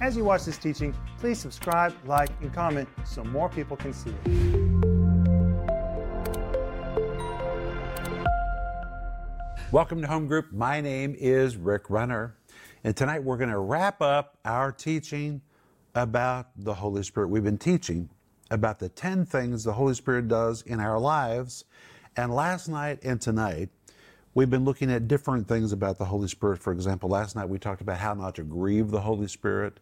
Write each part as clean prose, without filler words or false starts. As you watch this teaching, please subscribe, like, and comment so more people can see it. Welcome to Home Group. My name is Rick Runner, and tonight we're going to wrap up our teaching about the Holy Spirit. We've been teaching about the 10 things the Holy Spirit does in our lives, and last night and tonight, we've been looking at different things about the Holy Spirit. For example, last night we talked about how not to grieve the Holy Spirit.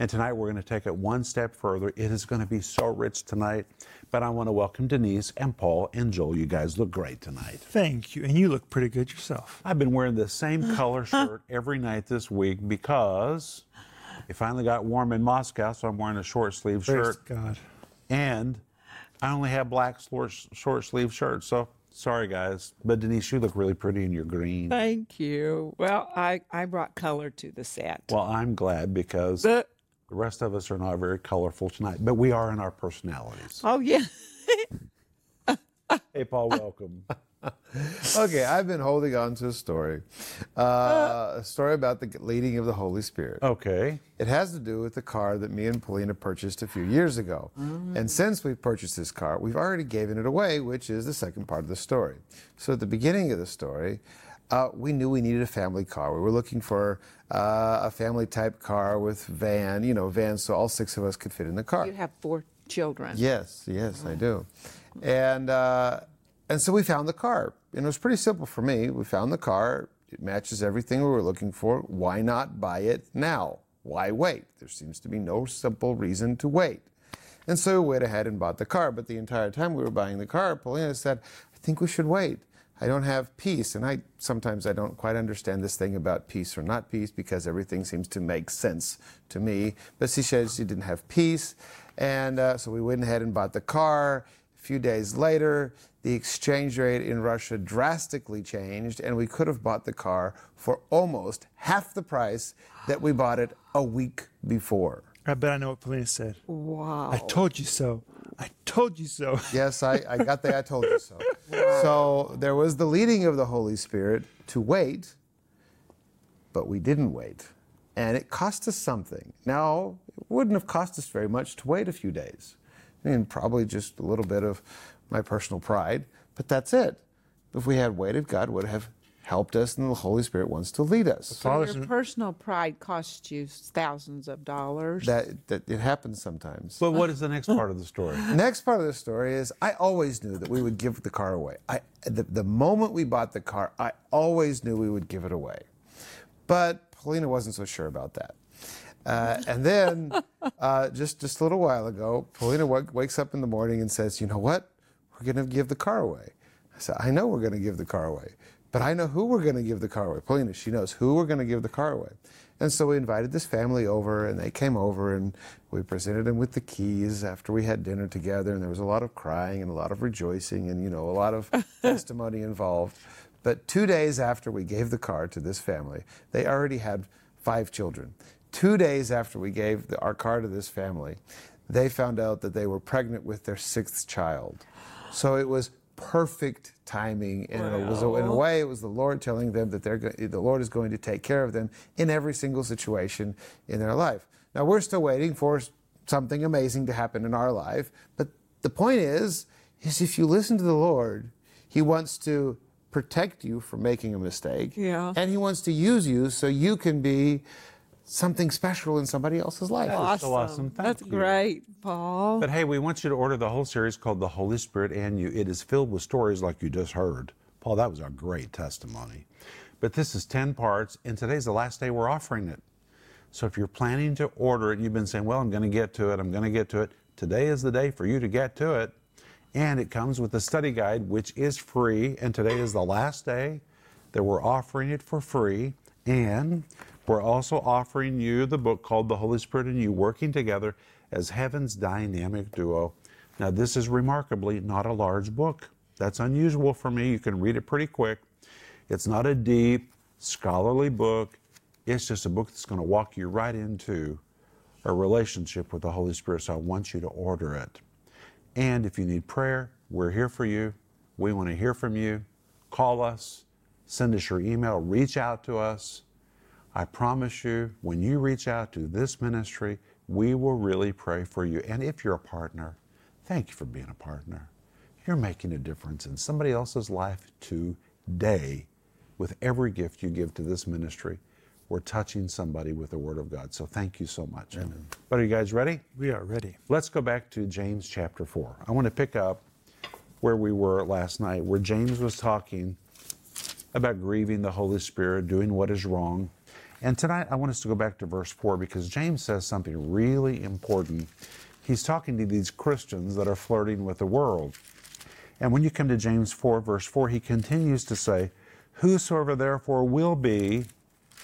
And tonight we're going to take it one step further. It is going to be so rich tonight. But I want to welcome Denise and Paul and Joel. You guys look great tonight. Thank you. And you look pretty good yourself. I've been wearing the same color shirt every night this week because it finally got warm in Moscow, so I'm wearing a short sleeve shirt. Praise God. And I only have black short sleeve shirts. So sorry, guys, but Denise, you look really pretty in your green. Thank you. Well, I brought color to the set. Well, I'm glad because the rest of us are not very colorful tonight, but we are in our personalities. Oh, yeah. Hey, Paul, welcome. Okay, I've been holding on to a story about the leading of the Holy Spirit. Okay. It has to do with the car that me and Paulina purchased a few years ago. And since we've purchased this car, we've already given it away, which is the second part of the story. So at the beginning of the story, we knew we needed a family car. We were looking for a family-type car with van, so all six of us could fit in the car. You have four children. Yes, I do. And so we found the car, and it was pretty simple for me. We found the car. It matches everything we were looking for. Why not buy it now? Why wait? There seems to be no simple reason to wait. And so we went ahead and bought the car, but the entire time we were buying the car, Paulina said, I think we should wait. I don't have peace, and sometimes I don't quite understand this thing about peace or not peace because everything seems to make sense to me. But she said she didn't have peace, and so we went ahead and bought the car. A few days later, the exchange rate in Russia drastically changed, and we could have bought the car for almost half the price that we bought it a week before. I bet I know what Paulina said. Wow. I told you so. I told you so. Yes, I got the I told you so. Wow. So there was the leading of the Holy Spirit to wait, but we didn't wait. And it cost us something. Now, it wouldn't have cost us very much to wait a few days. I mean, probably just a little bit of my personal pride, but that's it. If we had waited, God would have helped us, and the Holy Spirit wants to lead us. So your personal pride costs you thousands of dollars. That it happens sometimes. But what is the next part of the story? Next part of the story is I always knew that we would give the car away. The moment we bought the car, I always knew we would give it away. But Paulina wasn't so sure about that. And then just a little while ago, Paulina wakes up in the morning and says, you know what? We're going to give the car away. I said, I know we're going to give the car away, but I know who we're going to give the car away. Paulina, she knows who we're going to give the car away. And so we invited this family over, and they came over, and we presented them with the keys after we had dinner together, and there was a lot of crying and a lot of rejoicing and, a lot of testimony involved. But 2 days after we gave the car to this family, they already had 5 children. 2 days after we gave our car to this family, they found out that they were pregnant with their 6th child. So it was perfect timing, and wow. It was, in a way, it was the Lord telling them that the Lord is going to take care of them in every single situation in their life. Now, we're still waiting for something amazing to happen in our life, but the point is if you listen to the Lord, He wants to protect you from making a mistake, and He wants to use you so you can be something special in somebody else's life. That's so awesome. That's great, Paul. But hey, we want you to order the whole series called The Holy Spirit and You. It is filled with stories like you just heard. Paul, that was a great testimony. But this is 10 parts, and today's the last day we're offering it. So if you're planning to order it, you've been saying, well, I'm going to get to it. Today is the day for you to get to it. And it comes with a study guide, which is free. And today is the last day that we're offering it for free. And we're also offering you the book called The Holy Spirit and You, Working Together as Heaven's Dynamic Duo. Now, this is remarkably not a large book. That's unusual for me. You can read it pretty quick. It's not a deep, scholarly book. It's just a book that's going to walk you right into a relationship with the Holy Spirit. So I want you to order it. And if you need prayer, we're here for you. We want to hear from you. Call us. Send us your email. Reach out to us. I promise you, when you reach out to this ministry, we will really pray for you. And if you're a partner, thank you for being a partner. You're making a difference in somebody else's life today. With every gift you give to this ministry, we're touching somebody with the Word of God. So thank you so much. Amen. But are you guys ready? We are ready. Let's go back to James chapter 4. I want to pick up where we were last night, where James was talking about grieving the Holy Spirit, doing what is wrong. And tonight I want us to go back to verse 4 because James says something really important. He's talking to these Christians that are flirting with the world. And when you come to James 4, verse 4, he continues to say, "Whosoever therefore will be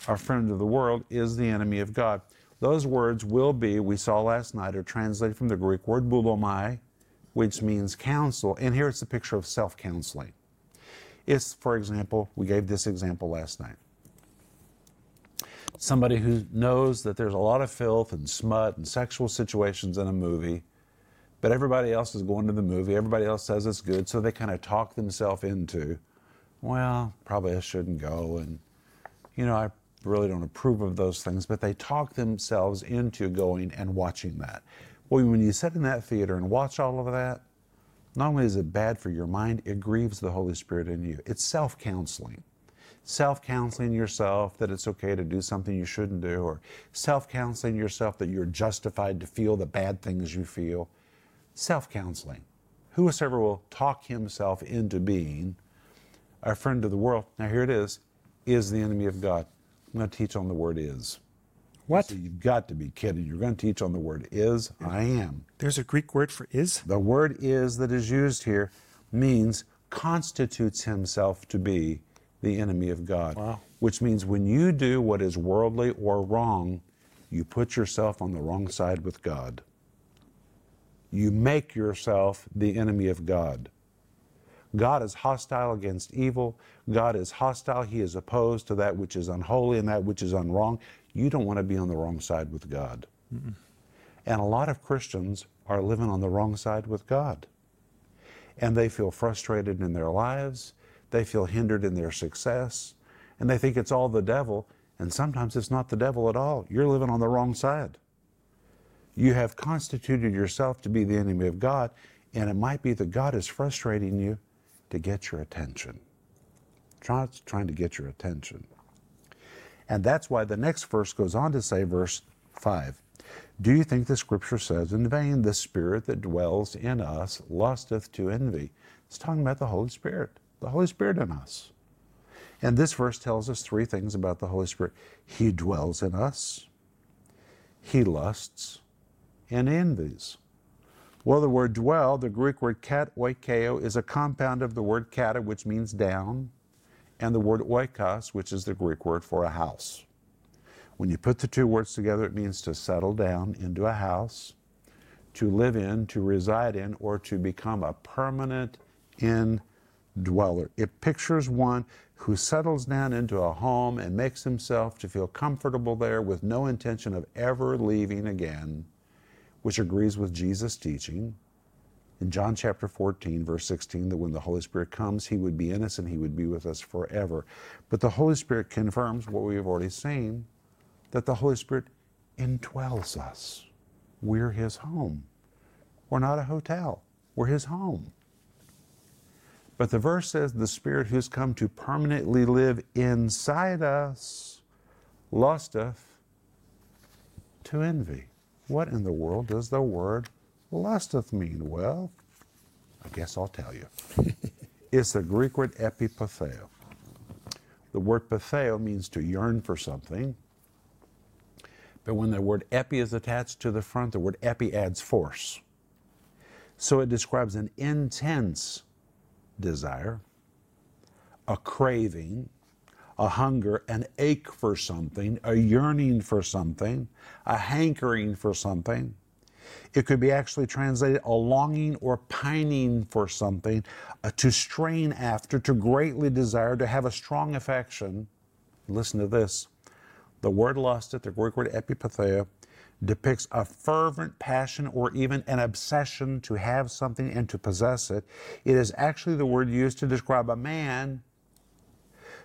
a friend of the world is the enemy of God." Those words, "will be," we saw last night, are translated from the Greek word boulomai, which means counsel. And here it's a picture of self-counseling. It's, for example, we gave this example last night. Somebody who knows that there's a lot of filth and smut and sexual situations in a movie, but everybody else is going to the movie, everybody else says it's good, so they kind of talk themselves into, well, probably I shouldn't go, and, I really don't approve of those things, but they talk themselves into going and watching that. Well, when you sit in that theater and watch all of that, not only is it bad for your mind, it grieves the Holy Spirit in you. It's self-counseling. Self-counseling yourself that it's okay to do something you shouldn't do, or self-counseling yourself that you're justified to feel the bad things you feel. Self-counseling. Whosoever will talk himself into being a friend of the world, now here it is the enemy of God. I'm going to teach on the word is. What? So you've got to be kidding. You're going to teach on the word is. I am. There's a Greek word for is? The word is that is used here means constitutes himself to be the enemy of God. Wow. Which means when you do what is worldly or wrong, you put yourself on the wrong side with God. You make yourself the enemy of God. God is hostile against evil. God is hostile. He is opposed to that which is unholy and that which is unwrong. You don't want to be on the wrong side with God. Mm-mm. And a lot of Christians are living on the wrong side with God. And they feel frustrated in their lives. They feel hindered in their success. And they think it's all the devil. And sometimes it's not the devil at all. You're living on the wrong side. You have constituted yourself to be the enemy of God. And it might be that God is frustrating you to get your attention. Trying to get your attention. And that's why the next verse goes on to say, verse 5, "Do you think the Scripture says in vain, the Spirit that dwells in us lusteth to envy?" It's talking about the Holy Spirit in us. And this verse tells us three things about the Holy Spirit. He dwells in us, He lusts, and envies. Well, the word dwell, the Greek word kat, oikeo, is a compound of the word kata, which means down, and the word oikos, which is the Greek word for a house. When you put the two words together, it means to settle down into a house, to live in, to reside in, or to become a permanent indweller. It pictures one who settles down into a home and makes himself to feel comfortable there with no intention of ever leaving again, which agrees with Jesus' teaching in John chapter 14, verse 16, that when the Holy Spirit comes, He would be in us and He would be with us forever. But the Holy Spirit confirms what we have already seen, that the Holy Spirit indwells us. We're His home. We're not a hotel. We're His home. But the verse says, the Spirit who's come to permanently live inside us lusteth to envy. What in the world does the word lusteth mean? Well, I guess I'll tell you. It's the Greek word epipatheo. The word patheo means to yearn for something. But when the word epi is attached to the front, the word epi adds force. So it describes an intense desire, a craving, a hunger, an ache for something, a yearning for something, a hankering for something. It could be actually translated a longing or pining for something, to strain after, to greatly desire, to have a strong affection. Listen to this. The word lusteth, the Greek word epipatheo, depicts a fervent passion or even an obsession to have something and to possess it. It is actually the word used to describe a man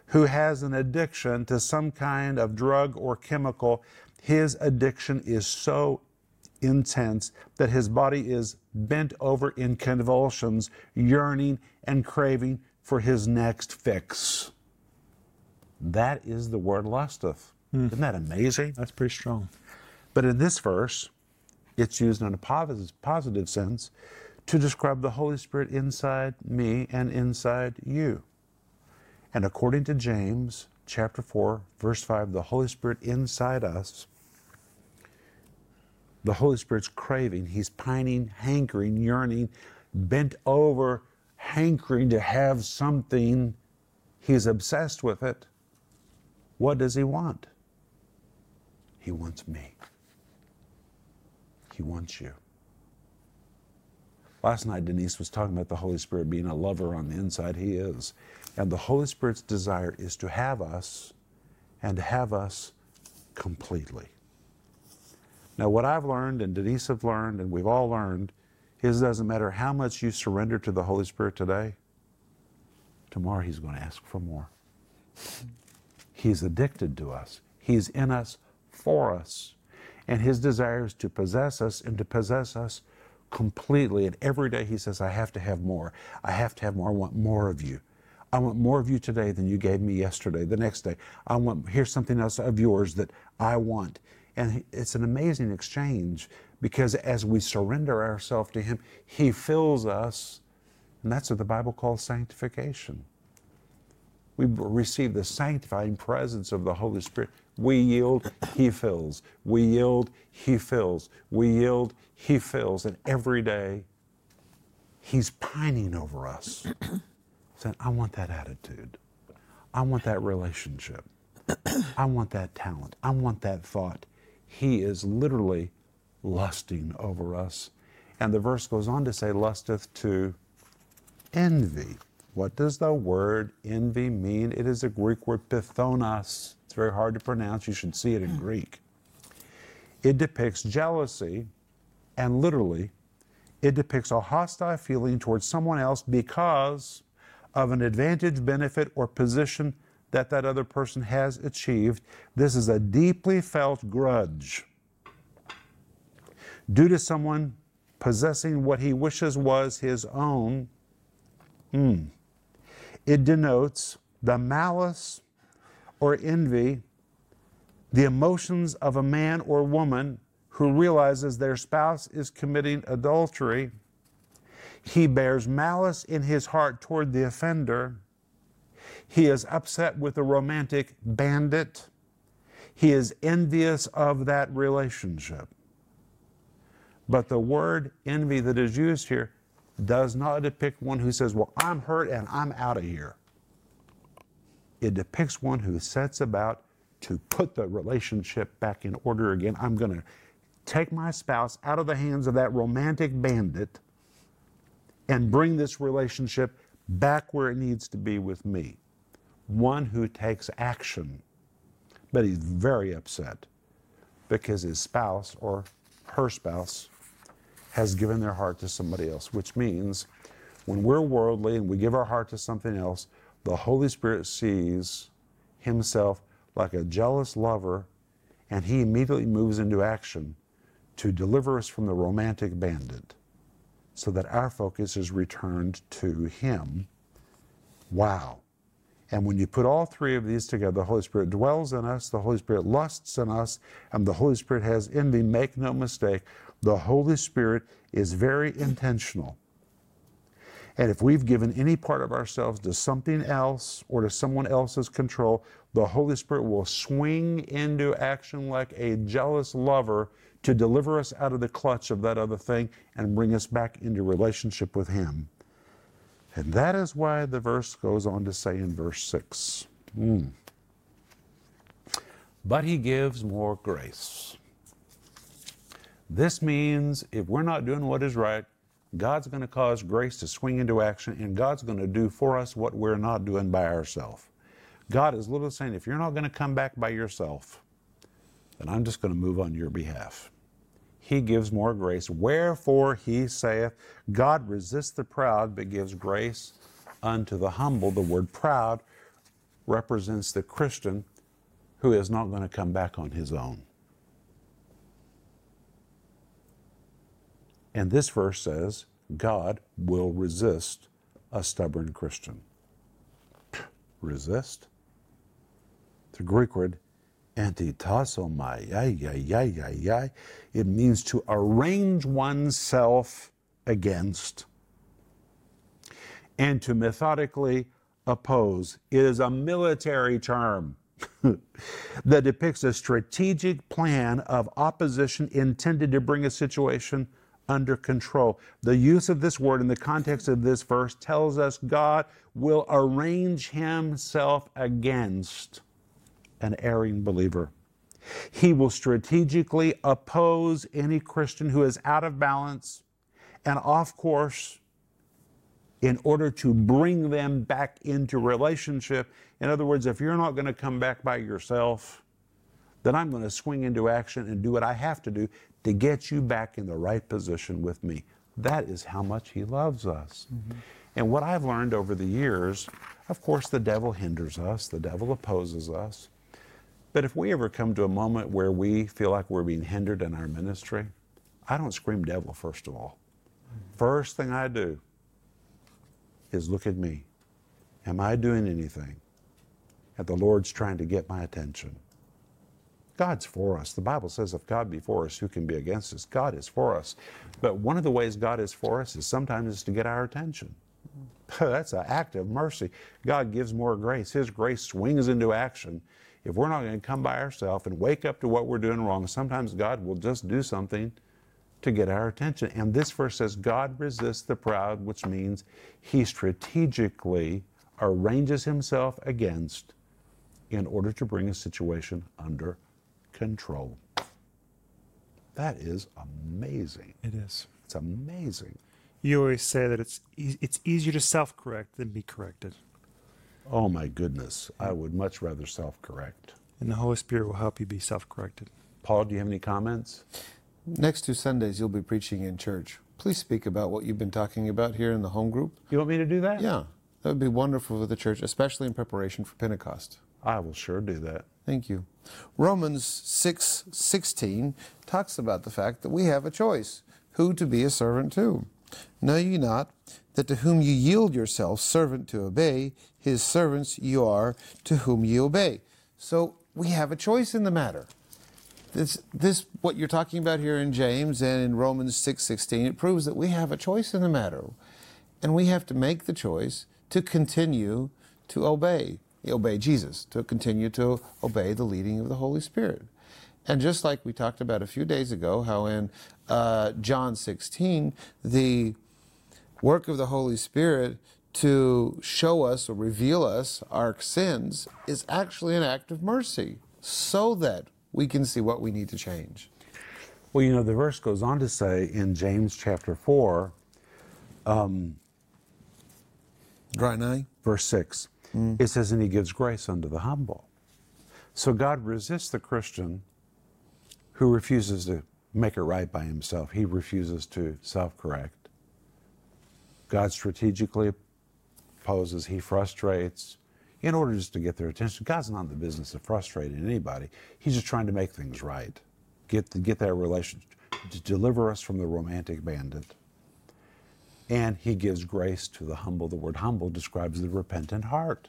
who has an addiction to some kind of drug or chemical, his addiction is so intense that his body is bent over in convulsions, yearning and craving for his next fix. That is the word lusteth. Isn't that amazing? That's pretty strong. But in this verse, it's used in a positive sense to describe the Holy Spirit inside me and inside you. And according to James chapter 4, verse 5, the Holy Spirit inside us, the Holy Spirit's craving, he's pining, hankering, yearning, bent over, hankering to have something. He's obsessed with it. What does he want? He wants me. He wants you. Last night, Denise was talking about the Holy Spirit being a lover on the inside. He is. And the Holy Spirit's desire is to have us and to have us completely. Now, what I've learned and Denise have learned and we've all learned is it doesn't matter how much you surrender to the Holy Spirit today, tomorrow he's going to ask for more. He's addicted to us. He's in us, for us. And his desire is to possess us and to possess us completely. And every day he says, I have to have more. I have to have more. I want more of you. I want more of you today than you gave me yesterday, the next day. I want, here's something else of yours that I want. And it's an amazing exchange because as we surrender ourselves to him, he fills us. And that's what the Bible calls sanctification. We receive the sanctifying presence of the Holy Spirit. We yield, he fills. We yield, he fills. We yield, he fills. And every day, he's pining over us. Saying, I want that attitude. I want that relationship. I want that talent. I want that thought. He is literally lusting over us. And the verse goes on to say, lusteth to envy. What does the word envy mean? It is a Greek word, pithonos. It's very hard to pronounce. You should see it in Greek. It depicts jealousy, and literally, it depicts a hostile feeling towards someone else because of an advantage, benefit, or position that that other person has achieved. This is a deeply felt grudge due to someone possessing what he wishes was his own. It denotes the malice or envy, the emotions of a man or woman who realizes their spouse is committing adultery. He bears malice in his heart toward the offender. He is upset with the romantic bandit. He is envious of that relationship. But the word envy that is used here does not depict one who says, well, I'm hurt and I'm out of here. It depicts one who sets about to put the relationship back in order again. I'm going to take my spouse out of the hands of that romantic bandit and bring this relationship back where it needs to be with me. One who takes action, but he's very upset because his spouse or her spouse has given their heart to somebody else, which means when we're worldly and we give our heart to something else, the Holy Spirit sees himself like a jealous lover, and he immediately moves into action to deliver us from the romantic bandit so that our focus is returned to him. Wow. And when you put all three of these together, the Holy Spirit dwells in us, the Holy Spirit lusts in us, and the Holy Spirit has envy. Make no mistake, the Holy Spirit is very intentional. And if we've given any part of ourselves to something else or to someone else's control, the Holy Spirit will swing into action like a jealous lover to deliver us out of the clutch of that other thing and bring us back into relationship with him. And that is why the verse goes on to say in verse 6, but he gives more grace. This means if we're not doing what is right, God's going to cause grace to swing into action, and God's going to do for us what we're not doing by ourselves. God is literally saying, if you're not going to come back by yourself, then I'm just going to move on your behalf. He gives more grace. Wherefore he saith, God resists the proud, but gives grace unto the humble. The word proud represents the Christian who is not going to come back on his own. And this verse says, God will resist a stubborn Christian. Resist? The Greek word antitasomai. It means to arrange oneself against and to methodically oppose. It is a military term that depicts a strategic plan of opposition intended to bring a situation under control. The use of this word in the context of this verse tells us God will arrange himself against an erring believer. He will strategically oppose any Christian who is out of balance and off course in order to bring them back into relationship. In other words, if you're not going to come back by yourself, then I'm going to swing into action and do what I have to do to get you back in the right position with me. That is how much he loves us. Mm-hmm. And what I've learned over the years, of course, the devil hinders us, the devil opposes us. But if we ever come to a moment where we feel like we're being hindered in our ministry, I don't scream devil, first of all. Mm-hmm. First thing I do is look at me. Am I doing anything that the Lord's trying to get my attention? God's for us. The Bible says, if God be for us, who can be against us? God is for us. But one of the ways God is for us is sometimes to get our attention. That's an act of mercy. God gives more grace. His grace swings into action. If we're not going to come by ourselves and wake up to what we're doing wrong, sometimes God will just do something to get our attention. And this verse says, God resists the proud, which means he strategically arranges himself against in order to bring a situation under control. That is amazing. It is. It's amazing. You always say that it's easier to self-correct than be corrected. Oh my goodness, I would much rather self-correct. And the Holy Spirit will help you be self-corrected. Paul, do you have any comments? Next 2 Sundays you'll be preaching in church. Please speak about what you've been talking about here in the home group. You want me to do that? Yeah, that would be wonderful for the church, especially in preparation for Pentecost. I will sure do that. Thank you. Romans 6:16 talks about the fact that we have a choice, who to be a servant to. Know ye not that to whom you yield yourself servant to obey, his servants you are to whom ye obey. So we have a choice in the matter. This what you're talking about here in James and in Romans 6:16, it proves that we have a choice in the matter. And we have to make the choice to continue to obey Jesus, to continue to obey the leading of the Holy Spirit. And just like we talked about a few days ago, how in John 16, the work of the Holy Spirit to show us or reveal us our sins is actually an act of mercy so that we can see what we need to change. Well, you know, the verse goes on to say in James chapter 4, verse 6, it says, and he gives grace unto the humble. So God resists the Christian who refuses to make it right by himself. He refuses to self-correct. God strategically opposes, he frustrates in order just to get their attention. God's not in the business of frustrating anybody. He's just trying to make things right. Get that relationship, to deliver us from the romantic bandit. And he gives grace to the humble. The word humble describes the repentant heart.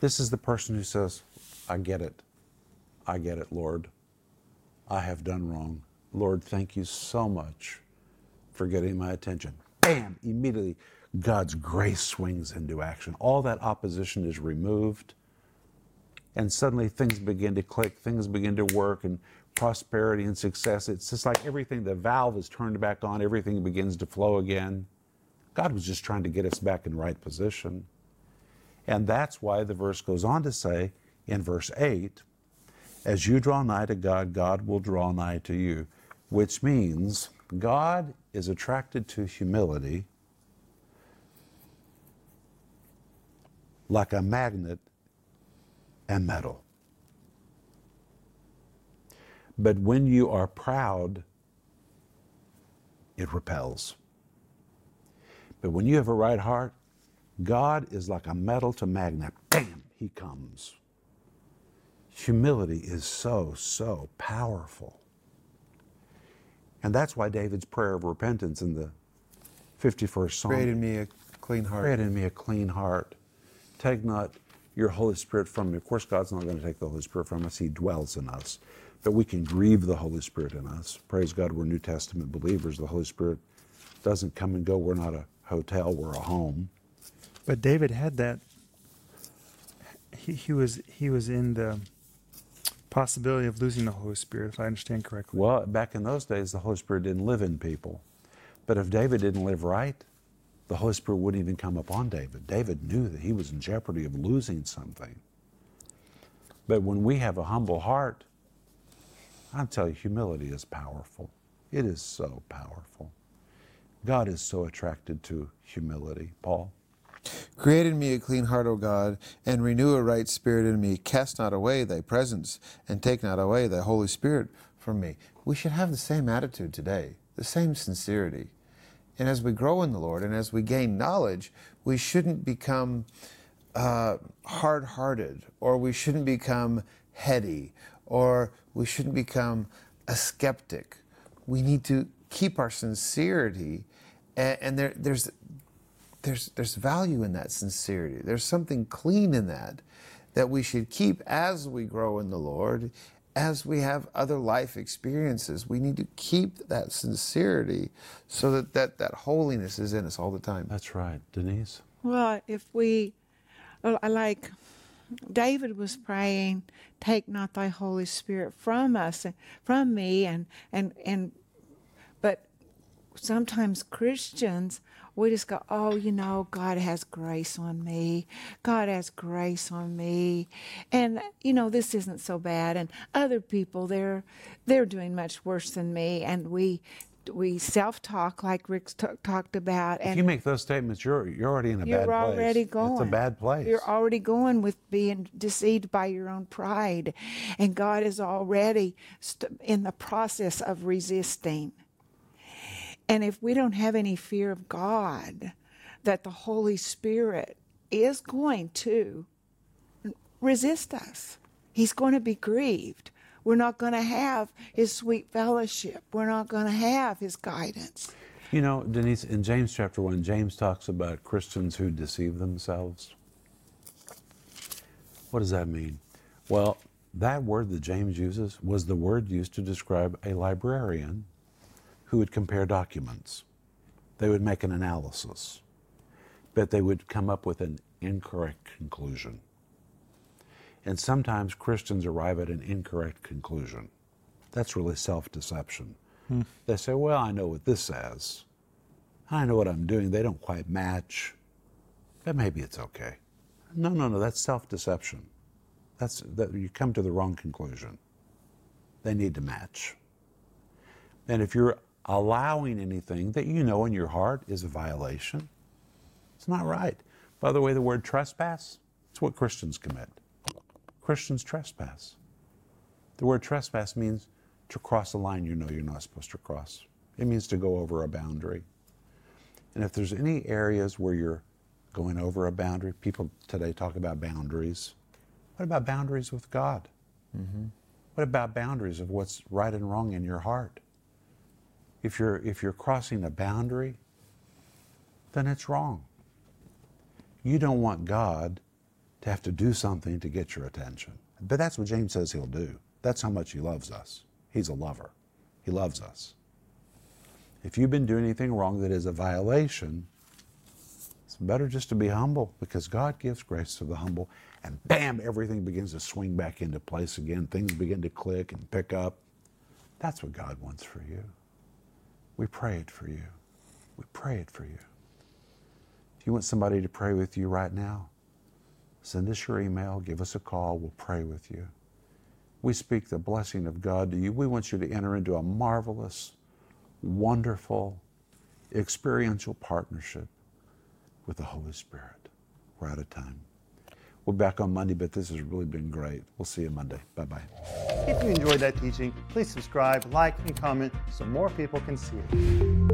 This is the person who says, I get it, Lord. I have done wrong. Lord, thank you so much for getting my attention. Bam! Immediately, God's grace swings into action. All that opposition is removed, and suddenly things begin to click, things begin to work, and prosperity and success. It's just like everything, the valve is turned back on, everything begins to flow again. God was just trying to get us back in the right position. And that's why the verse goes on to say in verse 8, as you draw nigh to God, God will draw nigh to you, which means God is attracted to humility like a magnet and metal. But when you are proud, it repels. But when you have a right heart, God is like a metal to magnet. Bam! he comes. Humility is so, so powerful. And that's why David's prayer of repentance in the 51st Psalm. Create in me a clean heart. Create in me a clean heart. Take not your Holy Spirit from me. Of course, God's not going to take the Holy Spirit from us. He dwells in us. But we can grieve the Holy Spirit in us. Praise God, we're New Testament believers. The Holy Spirit doesn't come and go. We're not a hotel, we're a home. But David had that. He was in the possibility of losing the Holy Spirit, if I understand correctly. Well, back in those days, the Holy Spirit didn't live in people. But if David didn't live right, the Holy Spirit wouldn't even come upon David. David knew that he was in jeopardy of losing something. But when we have a humble heart, I'm telling you, humility is powerful. It is so powerful. God is so attracted to humility. Paul? Create in me a clean heart, O God, and renew a right spirit in me. Cast not away thy presence, and take not away thy Holy Spirit from me. We should have the same attitude today, the same sincerity. And as we grow in the Lord and as we gain knowledge, we shouldn't become hard-hearted, or we shouldn't become heady, or we shouldn't become a skeptic. We need to keep our sincerity, and there's value in that sincerity. There's something clean in that we should keep as we grow in the Lord, as we have other life experiences. We need to keep that sincerity so that holiness is in us all the time. That's right. Denise? Well, like David was praying, take not thy Holy Spirit from us, from me, and but sometimes Christians, we just go, oh, you know, God has grace on me. God has grace on me. And, you know, this isn't so bad. And other people, they're doing much worse than me. And we self-talk like Rick talked about. And if you make those statements, you're already in a bad place. You're already going. It's a bad place. You're already going with being deceived by your own pride. And God is already in the process of resisting. And if we don't have any fear of God, that the Holy Spirit is going to resist us. He's going to be grieved. We're not going to have his sweet fellowship. We're not going to have his guidance. You know, Denise, in James chapter 1, James talks about Christians who deceive themselves. What does that mean? Well, that word that James uses was the word used to describe a librarian who would compare documents. They would make an analysis, but they would come up with an incorrect conclusion. And sometimes Christians arrive at an incorrect conclusion. That's really self-deception. They say, well, I know what this says. I know what I'm doing. They don't quite match, but maybe it's okay. No, that's self-deception. You come to the wrong conclusion. They need to match. And if you're allowing anything that you know in your heart is a violation, it's not right. By the way, the word trespass, it's what Christians commit. Christians trespass. The word trespass means to cross a line you know you're not supposed to cross. It means to go over a boundary. And if there's any areas where you're going over a boundary, people today talk about boundaries. What about boundaries with God? Mm-hmm. What about boundaries of what's right and wrong in your heart? If you're crossing a boundary, then it's wrong. You don't want God to have to do something to get your attention. But that's what James says he'll do. That's how much he loves us. He's a lover. He loves us. If you've been doing anything wrong that is a violation, it's better just to be humble, because God gives grace to the humble, and bam, everything begins to swing back into place again. Things begin to click and pick up. That's what God wants for you. We pray it for you. We pray it for you. If you want somebody to pray with you right now, send us your email, give us a call, we'll pray with you. We speak the blessing of God to you. We want you to enter into a marvelous, wonderful, experiential partnership with the Holy Spirit. We're out of time. We're back on Monday, but this has really been great. We'll see you Monday. Bye-bye. If you enjoyed that teaching, please subscribe, like, and comment so more people can see it.